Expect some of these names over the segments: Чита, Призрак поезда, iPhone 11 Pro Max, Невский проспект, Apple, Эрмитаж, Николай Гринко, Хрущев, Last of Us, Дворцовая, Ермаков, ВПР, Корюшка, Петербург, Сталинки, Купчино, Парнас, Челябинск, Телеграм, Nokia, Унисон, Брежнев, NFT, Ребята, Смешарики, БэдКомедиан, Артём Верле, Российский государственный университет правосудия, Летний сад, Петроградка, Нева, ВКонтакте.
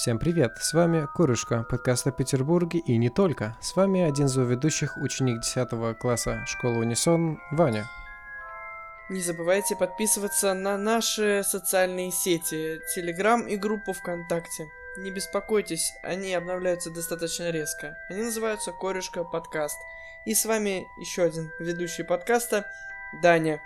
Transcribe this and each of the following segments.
Всем привет, с вами Корюшка, подкаст о Петербурге и не только. С вами один из ведущих, ученик 10 класса школы Унисон, Ваня. Не забывайте подписываться на наши социальные сети, Телеграм и группу ВКонтакте. Не беспокойтесь, они обновляются достаточно резко. Они называются Корюшка подкаст. И с вами еще один ведущий подкаста, Даня.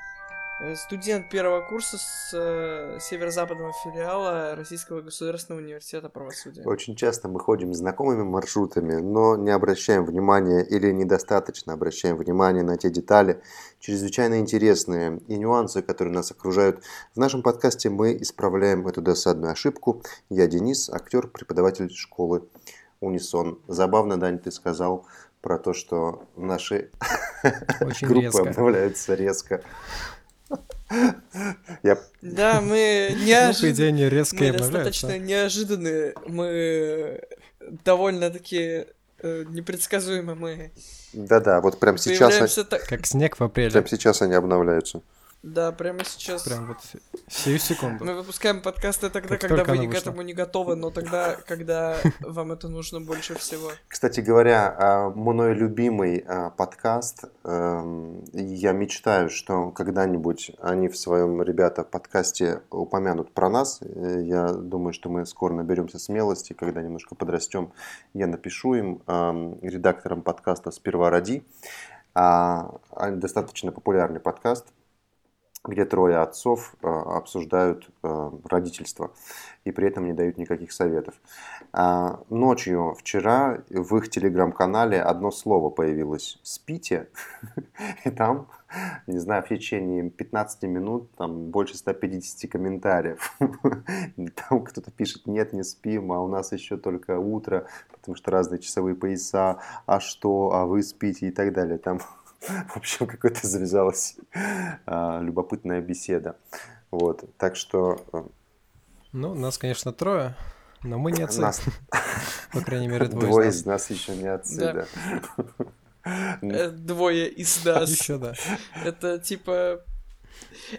Студент первого курса с северо-западного филиала Российского государственного университета правосудия. Очень часто мы ходим знакомыми маршрутами, но не обращаем внимания или недостаточно обращаем внимания на те детали, чрезвычайно интересные и нюансы, которые нас окружают. В нашем подкасте мы исправляем эту досадную ошибку. Я Денис, актер, преподаватель школы Унисон. Забавно, Дань, ты сказал про то, что наши группы обновляются резко. Да, мы достаточно неожиданные, мы довольно-таки непредсказуемы, мы... Да-да, вот прямо сейчас... Как снег в апреле. Прямо сейчас они обновляются. Да, прямо сейчас. Прям вот сию секунду. Мы выпускаем подкасты тогда, когда вы к этому не готовы, но тогда, когда вам это нужно больше всего. Кстати говоря, мой любимый подкаст, я мечтаю, что когда-нибудь они в своем, ребята, подкасте упомянут про нас. Я думаю, что мы скоро наберемся смелости, когда немножко подрастем. Я напишу им, редакторам подкаста «Сперва ради». Достаточно популярный подкаст, где трое отцов обсуждают родительство и при этом не дают никаких советов. Ночью вчера в их телеграм-канале одно слово появилось «спите», и там, не знаю, в течение 15 минут там больше 150 комментариев. Там кто-то пишет: «Нет, не спим, а у нас еще только утро, потому что разные часовые пояса, а что, а вы спите» и так далее». Там, в общем, какая-то завязалась любопытная беседа. Вот, так что... Ну, нас, конечно, трое, но мы не отцы. По крайней мере, двое из нас. Двое из нас еще не отцы, да. Двое из нас. Еще, да. Это типа...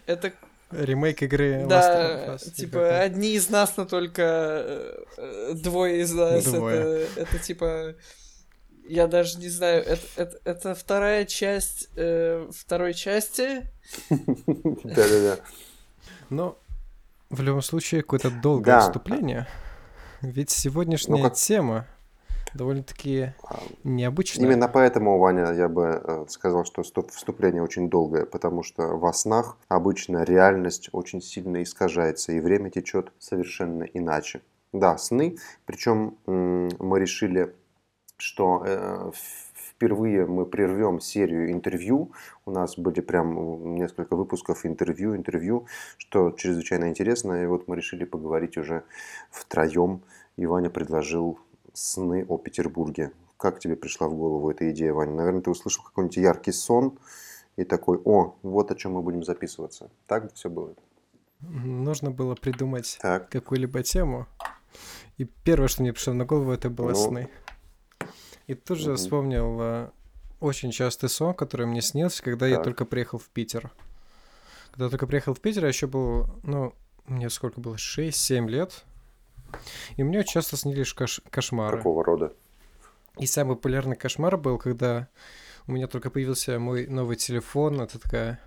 Это... Ремейк игры Last of Us. Да, типа одни из нас, но только двое из нас. Это типа... Я даже не знаю, это вторая часть второй части. Да-да-да. Но в любом случае какое-то долгое вступление. Ведь сегодняшняя тема довольно-таки необычная. Именно поэтому, Ваня, я бы сказал, что вступление очень долгое, потому что во снах обычно реальность очень сильно искажается, и время течет совершенно иначе. Да, сны, причем мы решили... что впервые мы прервем серию интервью. У нас были прям несколько выпусков интервью, что чрезвычайно интересно. И вот мы решили поговорить уже втроем. И Ваня предложил сны о Петербурге. Как тебе пришла в голову эта идея, Ваня? Наверное, ты услышал какой-нибудь яркий сон и такой: «О, вот о чем мы будем записываться». Так все было? Нужно было придумать какую-либо тему. И первое, что мне пришло на голову, это было сны. И тут же вспомнил очень частый сон, который мне снился, когда я только приехал в Питер. Когда только приехал в Питер, я еще был, мне сколько было, 6-7 лет. И мне часто снились кошмары. Какого рода? И самый популярный кошмар был, когда у меня только появился мой новый телефон. Это такая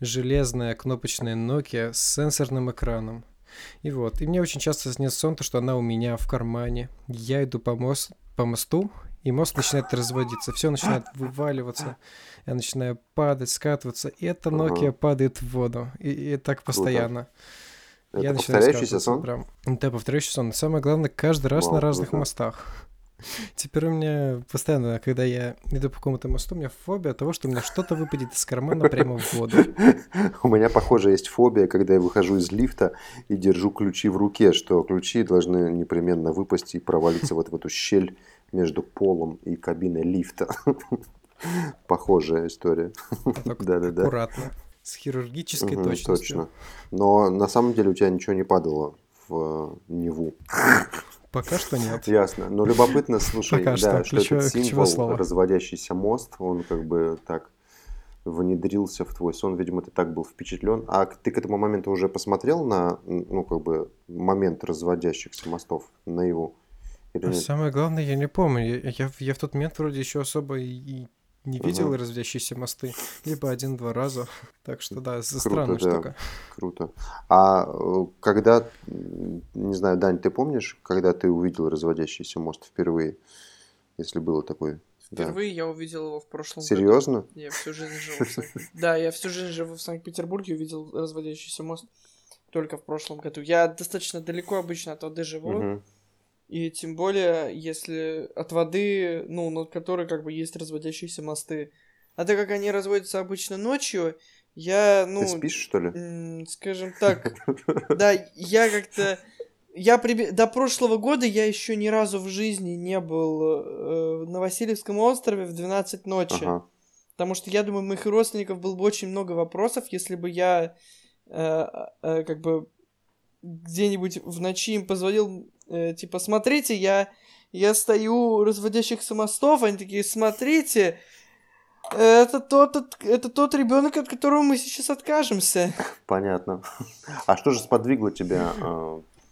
железная кнопочная Nokia с сенсорным экраном. И вот. И мне очень часто снился сон, что она у меня в кармане. Я иду по мосту, и мост начинает разводиться, все начинает вываливаться, я начинаю падать, скатываться, и эта Nokia падает в воду, и так постоянно. Это я повторяющийся сон? Прям. Да, повторяющийся сон, самое главное, каждый раз на разных мостах. Теперь у меня постоянно, когда я иду по какому-то мосту, у меня фобия того, что у меня что-то выпадет из кармана прямо в воду. У меня, похоже, есть фобия, когда я выхожу из лифта и держу ключи в руке, что ключи должны непременно выпасть и провалиться вот в эту щель между полом и кабиной лифта. Похожая история. Да-да-да. Аккуратно, с хирургической точностью. Точно. Но на самом деле у тебя ничего не падало в Неву. Пока что нет. Ясно. Но любопытно, слушай, да, что этот символ, разводящийся мост, он как бы так внедрился в твой сон, видимо, ты так был впечатлен. А ты к этому моменту уже посмотрел на, ну, как бы, момент разводящихся мостов наяву? Самое главное, я не помню. Я в тот момент вроде еще особо и не видел разводящиеся мосты, либо один-два раза. Так что да, странная штука. Круто. А когда, не знаю, Дань, ты помнишь, когда ты увидел разводящийся мост впервые, если было такое? Впервые я увидел его в прошлом году. Серьезно? Я всю жизнь живу в Санкт-Петербурге. Да, я всю жизнь живу в Санкт-Петербурге, увидел разводящийся мост только в прошлом году. Я достаточно далеко обычно от воды живу. И тем более, если от воды, ну, над которой как бы есть разводящиеся мосты. А так как они разводятся обычно ночью, я, ну... Ты спишь, что ли? Скажем так, да, я как-то... До прошлого года я еще ни разу в жизни не был на Васильевском острове в 12 ночи. Ага. Потому что, я думаю, моих родственников было бы очень много вопросов, если бы я как бы где-нибудь в ночи им позвонил... Типа, смотрите, я стою у разводящихся мостов, они такие, смотрите, это тот ребенок, от которого мы сейчас откажемся. Понятно. А что же сподвигло тебя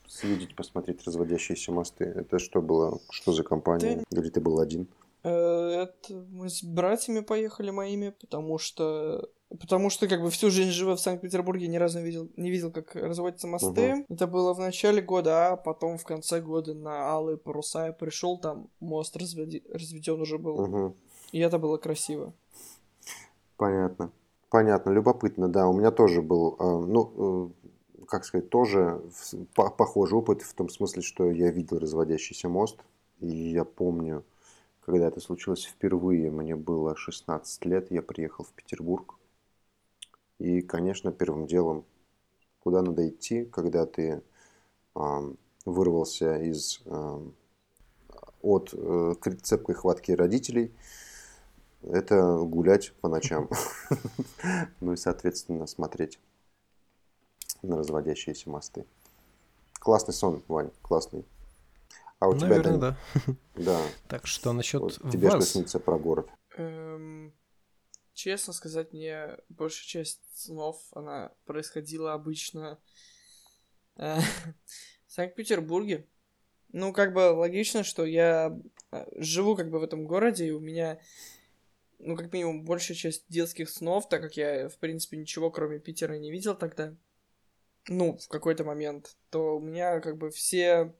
съездить, посмотреть разводящиеся мосты? Это что было? Что за компания? Или ты был один? Это мы с братьями поехали моими, потому что как бы всю жизнь живу в Санкт-Петербурге, ни разу не видел, как разводятся мосты. Это было в начале года, а потом в конце года на Алые паруса я пришел, там мост разведен уже был. И это было красиво. Понятно, любопытно, да. У меня тоже был, тоже похожий опыт в том смысле, что я видел разводящийся мост, и я помню, когда это случилось впервые, мне было 16 лет, я приехал в Петербург. И, конечно, первым делом, куда надо идти, когда ты вырвался от цепкой хватки родителей, это гулять по ночам. Ну и, соответственно, смотреть на разводящиеся мосты. Классный сон, Вань, классный. А у тебя, Дань? Наверное, да. Так что насчет вас? Тебе что снится про город? Честно сказать, мне большая часть снов, она происходила обычно в Санкт-Петербурге. Ну, как бы логично, что я живу как бы в этом городе, и у меня, ну, как минимум, большая часть детских снов, так как я, в принципе, ничего кроме Питера не видел тогда, ну, в какой-то момент, то у меня как бы все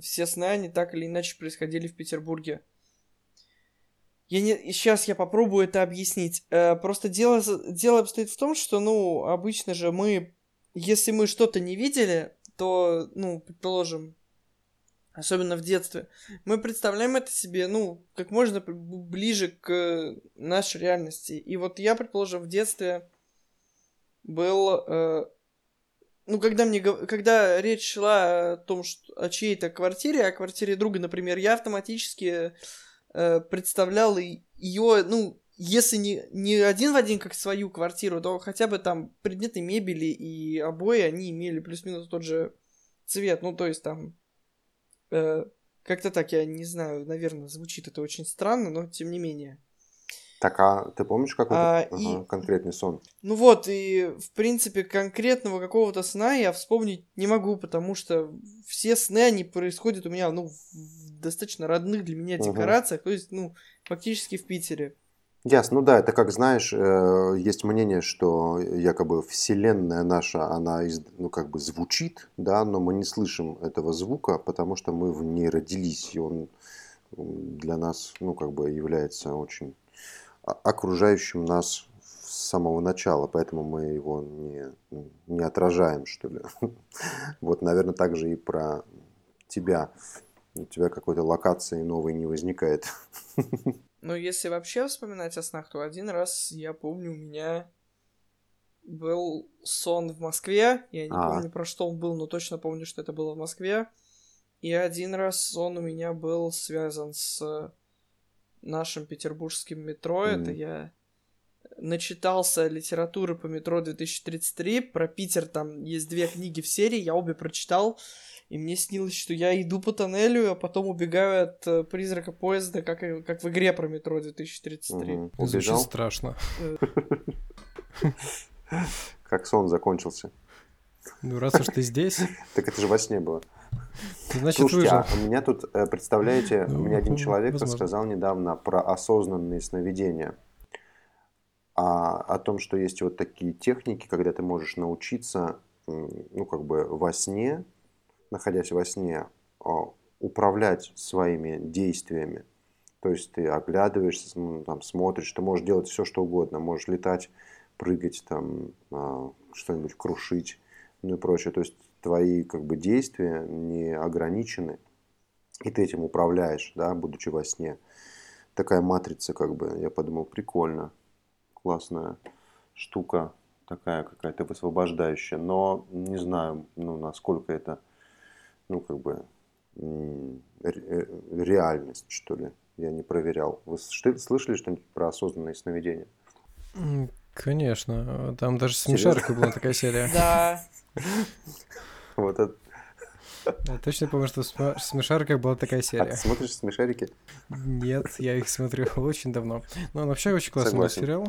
сны, они так или иначе происходили в Петербурге. Сейчас я попробую это объяснить. Просто дело обстоит в том, что, ну, обычно же мы... Если мы что-то не видели, то, ну, предположим, особенно в детстве, мы представляем это себе, ну, как можно ближе к нашей реальности. И вот я, предположим, в детстве был... Когда речь шла о том, что о чьей-то квартире, о квартире друга, например, я автоматически представлял ее, ну, если не один в один, как свою квартиру, то хотя бы там предметы мебели и обои, они имели плюс-минус тот же цвет, ну, то есть там, как-то так, я не знаю, наверное, звучит это очень странно, но тем не менее. Так, а ты помнишь какой-то конкретный сон? Ну вот, и в принципе конкретного какого-то сна я вспомнить не могу, потому что все сны, они происходят у меня, ну, в достаточно родных для меня декорациях, то есть, ну, фактически в Питере. Ясно, ну да, это как, знаешь, есть мнение, что якобы вселенная наша, она, ну, как бы звучит, да, но мы не слышим этого звука, потому что мы в ней родились, и он для нас, ну, как бы является очень... окружающим нас с самого начала, поэтому мы его не отражаем, что ли. Вот, наверное, так же и про тебя. У тебя какой-то локации новой не возникает. Ну, если вообще вспоминать о снах, то один раз, я помню, у меня был сон в Москве. Я не помню, про что он был, но точно помню, что это было в Москве. И один раз сон у меня был связан с... нашим петербургским метро, это я начитался литературы по метро 2033, про Питер там есть две книги в серии, я обе прочитал, и мне снилось, что я иду по тоннелю, а потом убегаю от призрака поезда, как в игре про метро 2033. Убежал? Звучит страшно. Как сон закончился. Ну, раз уж ты здесь... Так это же во сне было. Слушайте, а меня тут, представляете, мне один человек рассказал недавно про осознанные сновидения. О том, что есть вот такие техники, когда ты можешь научиться, ну, как бы во сне, находясь во сне, управлять своими действиями. То есть ты оглядываешься, там, смотришь, ты можешь делать все, что угодно. Можешь летать, прыгать, там, что-нибудь крушить, ну и прочее. То есть твои, как бы, действия не ограничены, и ты этим управляешь, да, будучи во сне. Такая матрица, как бы, я подумал, прикольно, классная штука, такая какая-то высвобождающая. Но не знаю, ну, насколько это, ну, как бы, реальность, что ли. Я не проверял. Вы слышали что-нибудь про осознанные сновидения? Конечно. Там даже Смешарики была такая серия. Да. Вот это... Я точно помню, что в Смешариках была такая серия. А ты смотришь Смешарики? Нет, я их смотрю очень давно. Но он вообще очень классный был сериал.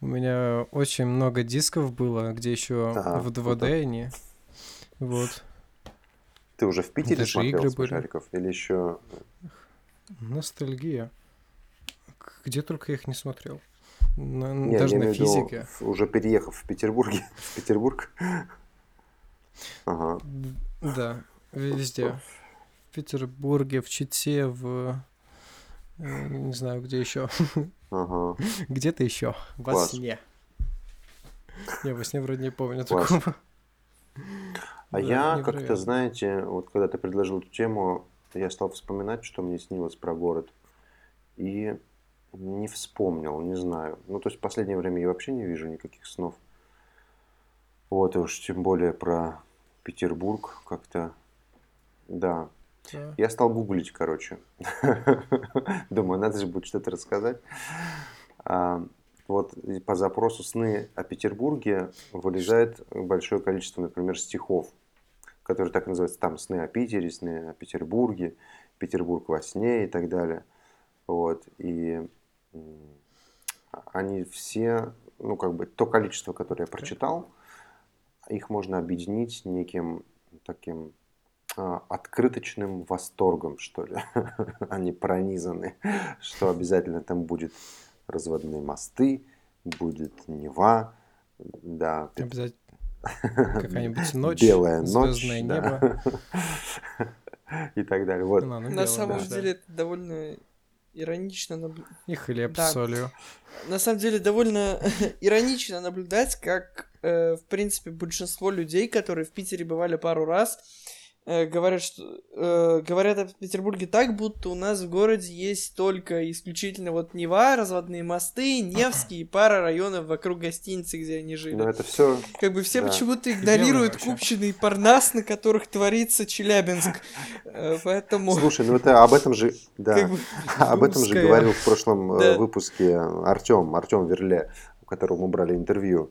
У меня очень много дисков было, где еще в 2D они. Вот. Ты уже в Питере даже смотрел Смешариков? Были. Или еще... Ностальгия. Где только я их не смотрел. Даже на физике. Уже переехав в Петербург. Ага. Да, везде. В Петербурге, в Чите, не знаю, где еще. Ага. Где-то еще. Во сне. Я во сне вроде не помню такого. А я как-то, знаете, вот когда ты предложил эту тему, я стал вспоминать, что мне снилось про город. И не вспомнил, не знаю. Ну, то есть в последнее время я вообще не вижу никаких снов. Вот, и уж тем более про Петербург как-то... Да. Я стал гуглить, короче. Думаю, надо же будет что-то рассказать. Вот по запросу «Сны о Петербурге» вылезает большое количество, например, стихов, которые так называются там «Сны о Питере», «Сны о Петербурге», «Петербург во сне» и так далее. Вот, и они все, ну, как бы, то количество, которое я прочитал, их можно объединить неким таким открыточным восторгом, что ли. Они пронизаны, что обязательно там будет разводные мосты, будет Нева, да. Обязательно какая-нибудь ночь, белая звездное ночь, небо. Да. И так далее. Вот. Ну, на самом деле это довольно... Иронично наблюдать. И хлеб с солью. На самом деле, довольно иронично наблюдать, как, в принципе, большинство людей, которые в Питере бывали пару раз, говорят о Петербурге так, будто у нас в городе есть только исключительно вот Нева, разводные мосты, Невский и пара районов вокруг гостиницы, где они жили. Но это все... Как бы все почему-то игнорируют Купчино и Парнас, на которых творится Челябинск. Поэтому... Слушай, ну это об этом же... Да. Об этом же говорил в прошлом выпуске Артём Верле, у которого мы брали интервью.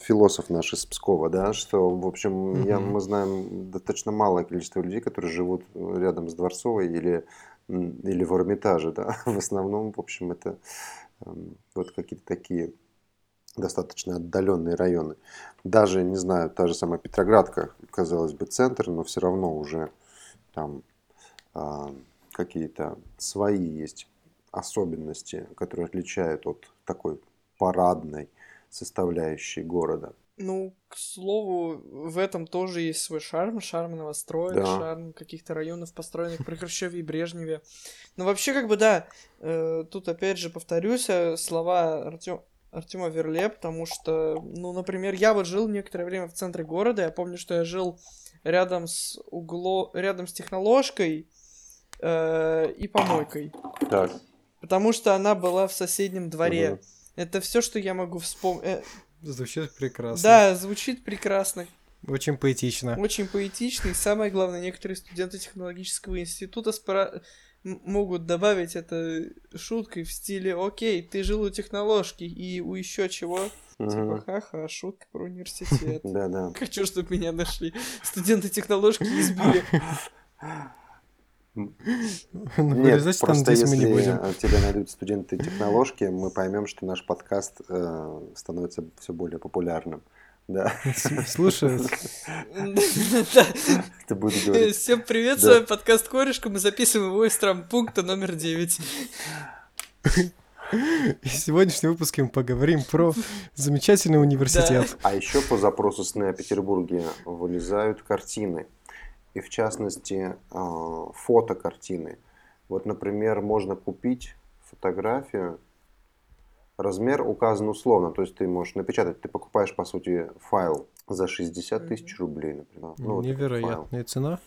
Философ наш из Пскова, да, что, в общем, мы знаем достаточно малое количество людей, которые живут рядом с Дворцовой или в Эрмитаже, да, в основном, в общем, это вот какие-то такие достаточно отдаленные районы. Даже, не знаю, та же самая Петроградка, казалось бы, центр, но все равно уже там какие-то свои есть особенности, которые отличают от такой парадной составляющей города. Ну, к слову, в этом тоже есть свой шарм, шарм новостроек, шарм каких-то районов, построенных при Хрущеве и Брежневе. Но вообще, как бы, да, тут опять же повторюсь слова Артёма Верле, потому что, ну, например, я вот жил некоторое время в центре города, я помню, что я жил рядом с техноложкой и помойкой. Так. Потому что она была в соседнем дворе. Угу. Это все, что я могу вспомнить. Звучит прекрасно. Да, звучит прекрасно. Очень поэтично. Очень поэтично. И самое главное, некоторые студенты технологического института могут добавить это шуткой в стиле «Окей, ты жил у техноложки и у еще чего». Типа, ха-ха, шутка про университет. Да-да. Хочу, чтобы меня нашли. Студенты технологки избили. Нет, просто если тебя найдут студенты технологки, мы поймем, что наш подкаст становится все более популярным. Да. Слушай. Ты будешь говорить. Всем привет, с вами подкаст «Корюшка». Мы записываем его из травмпункта номер 9. И в сегодняшнем выпуске мы поговорим про замечательный университет. А еще по запросу сны о Петербурге вылезают картины. И в частности, фотокартины. Вот, например, можно купить фотографию. Размер указан условно, то есть ты можешь напечатать, ты покупаешь, по сути, файл за 60 тысяч рублей, например. Ну, невероятная цена.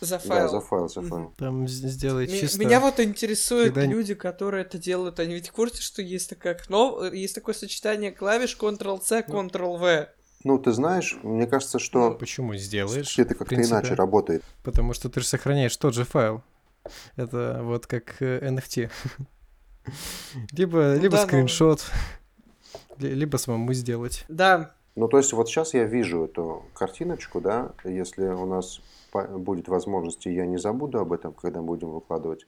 За файл. Да, за файл, за файл. Там сделай чисто. Меня вот интересуют люди, которые это делают. Они ведь в курсе, что есть такое окно, есть такое сочетание клавиш Ctrl-C, Ctrl-V. Ну, ты знаешь, мне кажется, что... Ну, почему сделаешь? Это как-то иначе работает. Потому что ты же сохраняешь тот же файл. Это вот как NFT. Либо да, скриншот, либо самому сделать. Да. Ну, то есть вот сейчас я вижу эту картиночку, да, если у нас будет возможность, я не забуду об этом, когда будем выкладывать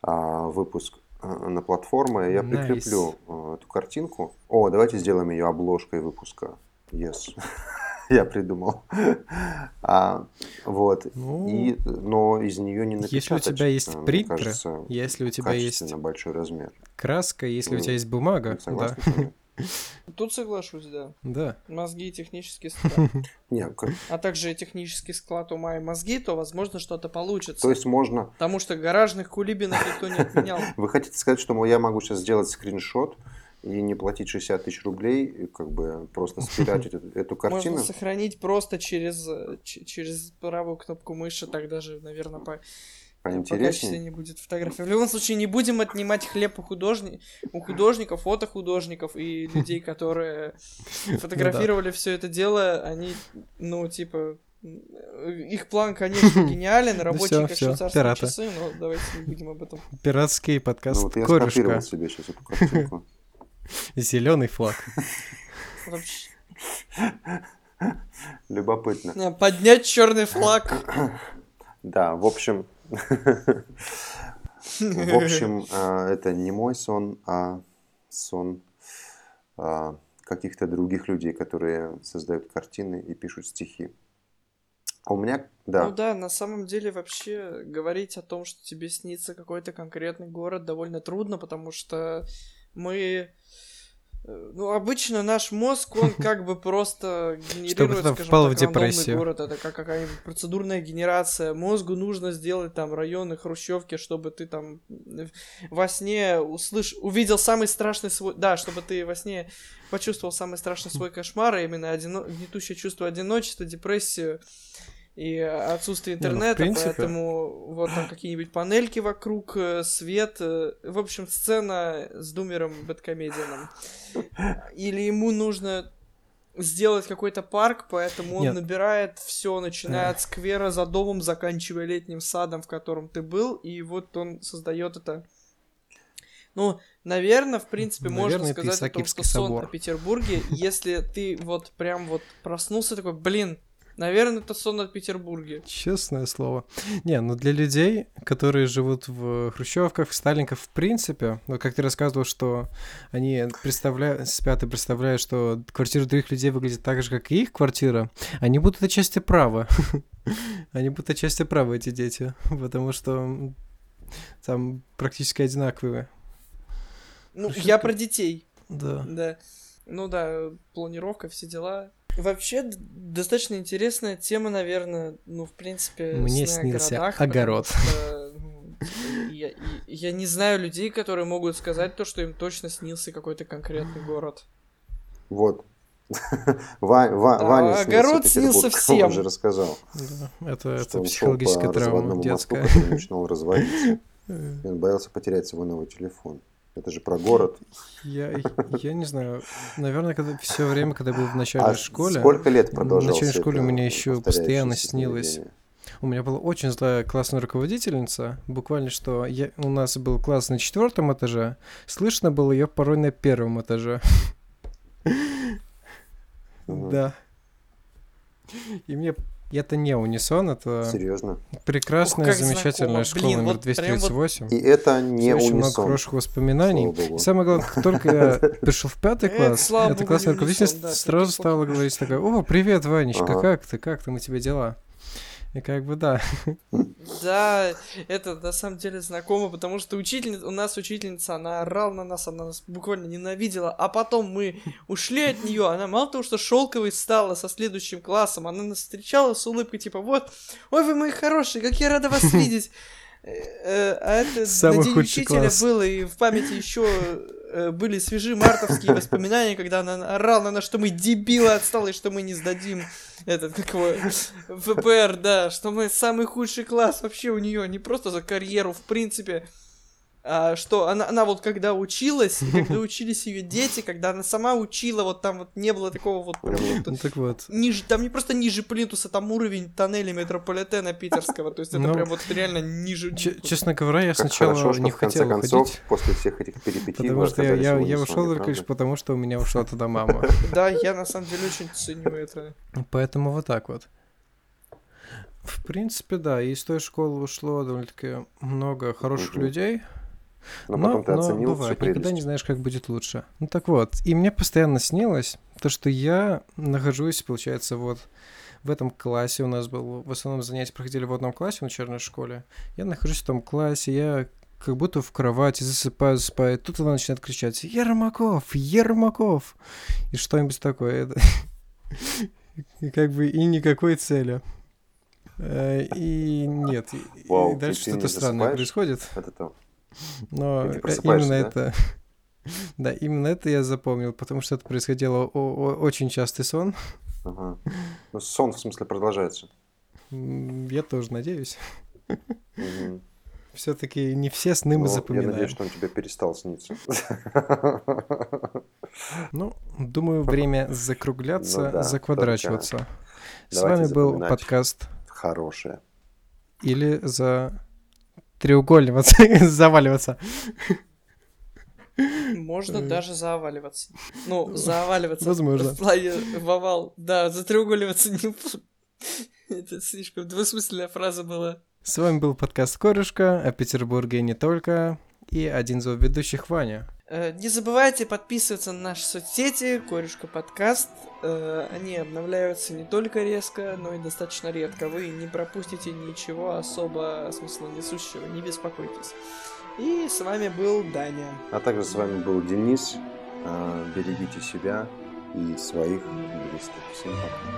выпуск на платформы, я прикреплю эту картинку. О, давайте сделаем ее обложкой выпуска. Yes. Я придумал. Вот. Ну, но из нее не напечатать. Если у тебя есть принтер, кажется, если у тебя есть большой размер. Краска, если у тебя есть бумага. Согласен, да. Тут соглашусь, да. Да. Мозги и технический склад. А также технический склад ума и мозги, то, возможно, что-то получится. То есть можно... Потому что гаражных кулибинов никто не отменял. Вы хотите сказать, что я могу сейчас сделать скриншот, и не платить 60 тысяч рублей, и как бы просто спирать эту картину. Можно сохранить просто через правую кнопку мыши, так даже, наверное, по качеству не будет фотографии. В любом случае, не будем отнимать хлеб у художников, фотохудожников и людей, которые фотографировали все это дело. Они, ну, типа... Их план, конечно, гениален, рабочие, как швейцарские часы, но давайте не будем об этом. Пиратский подкаст «Корюшка». Вот я скопировал себе сейчас эту картинку. Зеленый флаг. Вообще. Любопытно. Поднять черный флаг. Да, в общем, это не мой сон, а сон каких-то других людей, которые создают картины и пишут стихи. А у меня, да. Ну да, на самом деле вообще говорить о том, что тебе снится какой-то конкретный город, довольно трудно, потому что мы... Ну, обычно наш мозг, он как бы просто генерирует, скажем так, рандомный город. Это как какая-нибудь процедурная генерация. Мозгу нужно сделать там районы Хрущевки, чтобы ты там во сне увидел самый страшный свой... Да, чтобы ты во сне почувствовал самый страшный свой кошмар, а именно гнетущее чувство одиночества, депрессию и отсутствие интернета, поэтому вот там какие-нибудь панельки вокруг, свет, в общем, сцена с думером БэдКомедианом. Или ему нужно сделать какой-то парк, поэтому он набирает все, начиная от сквера за домом, заканчивая летним садом, в котором ты был, и вот он создает это. Ну, наверное, в принципе, можно сказать о том, что сон о Петербурге, если ты вот прям вот проснулся такой, блин, наверное, это сон о Петербурге. Честное слово. Не, ну для людей, которые живут в хрущевках, в Сталинках, в принципе, вот как ты рассказывал, что они спят и представляют, что квартира других людей выглядит так же, как и их квартира, они будут отчасти правы. Они будут отчасти правы, эти дети, потому что там практически одинаковые. Ну, я про детей. Да. Ну да, планировка, все дела... Вообще, достаточно интересная тема, наверное, ну, в принципе, мне снился городах, огород. Что, ну, я не знаю людей, которые могут сказать то, что им точно снился какой-то конкретный город. Вот. Ваня огород снился всем. Я уже рассказал. Это психологическая травма детская. Мосту, который начинал развалиться. Он боялся потерять свой новый телефон. Это же про город. Я не знаю. Наверное, все время, когда был в начальной школе... сколько лет продолжалось? В начальной школе у меня еще постоянно снилось. У меня была очень злая классная руководительница. Буквально, что у нас был класс на 4-м этаже. Слышно было ее порой на 1-м этаже. Да. И мне... Это не Унисон, это серьезно? Прекрасная, замечательная школа номер 238. И это не Унисон. Очень много хороших воспоминаний. И самое главное, как только я пришел в 5 класс, эта классная руководительница сразу стала говорить такая: «О, привет, Ванечка, как ты, мы тебе дела?» И как бы да. Да, это на самом деле знакомо, потому что у нас учительница, она орала на нас, она нас буквально ненавидела, а потом мы ушли от нее, она мало того, что шелковой стала со следующим классом, она нас встречала с улыбкой, типа: «Вот, ой, вы мои хорошие, как я рада вас видеть!» А это на день учителя было, и в памяти еще были свежие мартовские воспоминания, когда она орала на нас, что мы дебилы отсталые, что мы не сдадим этот, как его, ВПР, да, что мы самый худший класс вообще у нее, не просто за карьеру, в принципе, а что она вот когда училась, и когда учились ее дети, когда она сама учила, вот там вот не было такого вот прям вот, ну, так вот. Ниже, там не просто ниже плинтуса, там уровень тоннеля метрополитена питерского, то есть это прям вот реально ниже. Честно говоря, я сначала не хотел уходить. После всех этих перипетий. Потому что я ушел только лишь потому, что у меня ушла туда мама. Да, я на самом деле очень ценю это. Поэтому вот так вот. В принципе, да, из той школы ушло довольно-таки много хороших людей. Но бывает, никогда не знаешь, как будет лучше. Ну так вот, и мне постоянно снилось то, что я нахожусь, получается, вот в этом классе. У нас было, в основном занятия проходили в одном классе в начальной школе. Я нахожусь в том классе, я как будто в кровати засыпаю. Тут она начинает кричать: «Ермаков! Ермаков!» И что-нибудь такое. Как бы и никакой цели. И нет. И дальше что-то странное происходит. Но именно это, да, именно это я запомнил, потому что это происходило очень частый сон. Ага. Ну, сон, в смысле, продолжается. Я тоже надеюсь. Угу. Все-таки не все сны мы запоминаем. Я надеюсь, что он тебе перестал сниться. Ну, думаю, время закругляться, ну, да, заквадрачиваться. Только. С Давайте вами был подкаст «Хорошее». Или за... треугольниваться, заваливаться. Можно даже заваливаться. Ну, заваливаться. Возможно. В плане вовал. Да, затреугольниваться не буду. Это слишком двусмысленная фраза была. С вами был подкаст «Корюшка» о Петербурге и не только. И один из его ведущих — Ваня. Не забывайте подписываться на наши соцсети «Корюшка подкаст». Они обновляются не только резко, но и достаточно редко. Вы не пропустите ничего особо смысла несущего, не беспокойтесь. И с вами был Даня. А также с вами был Денис. Берегите себя и своих близких. Всем пока.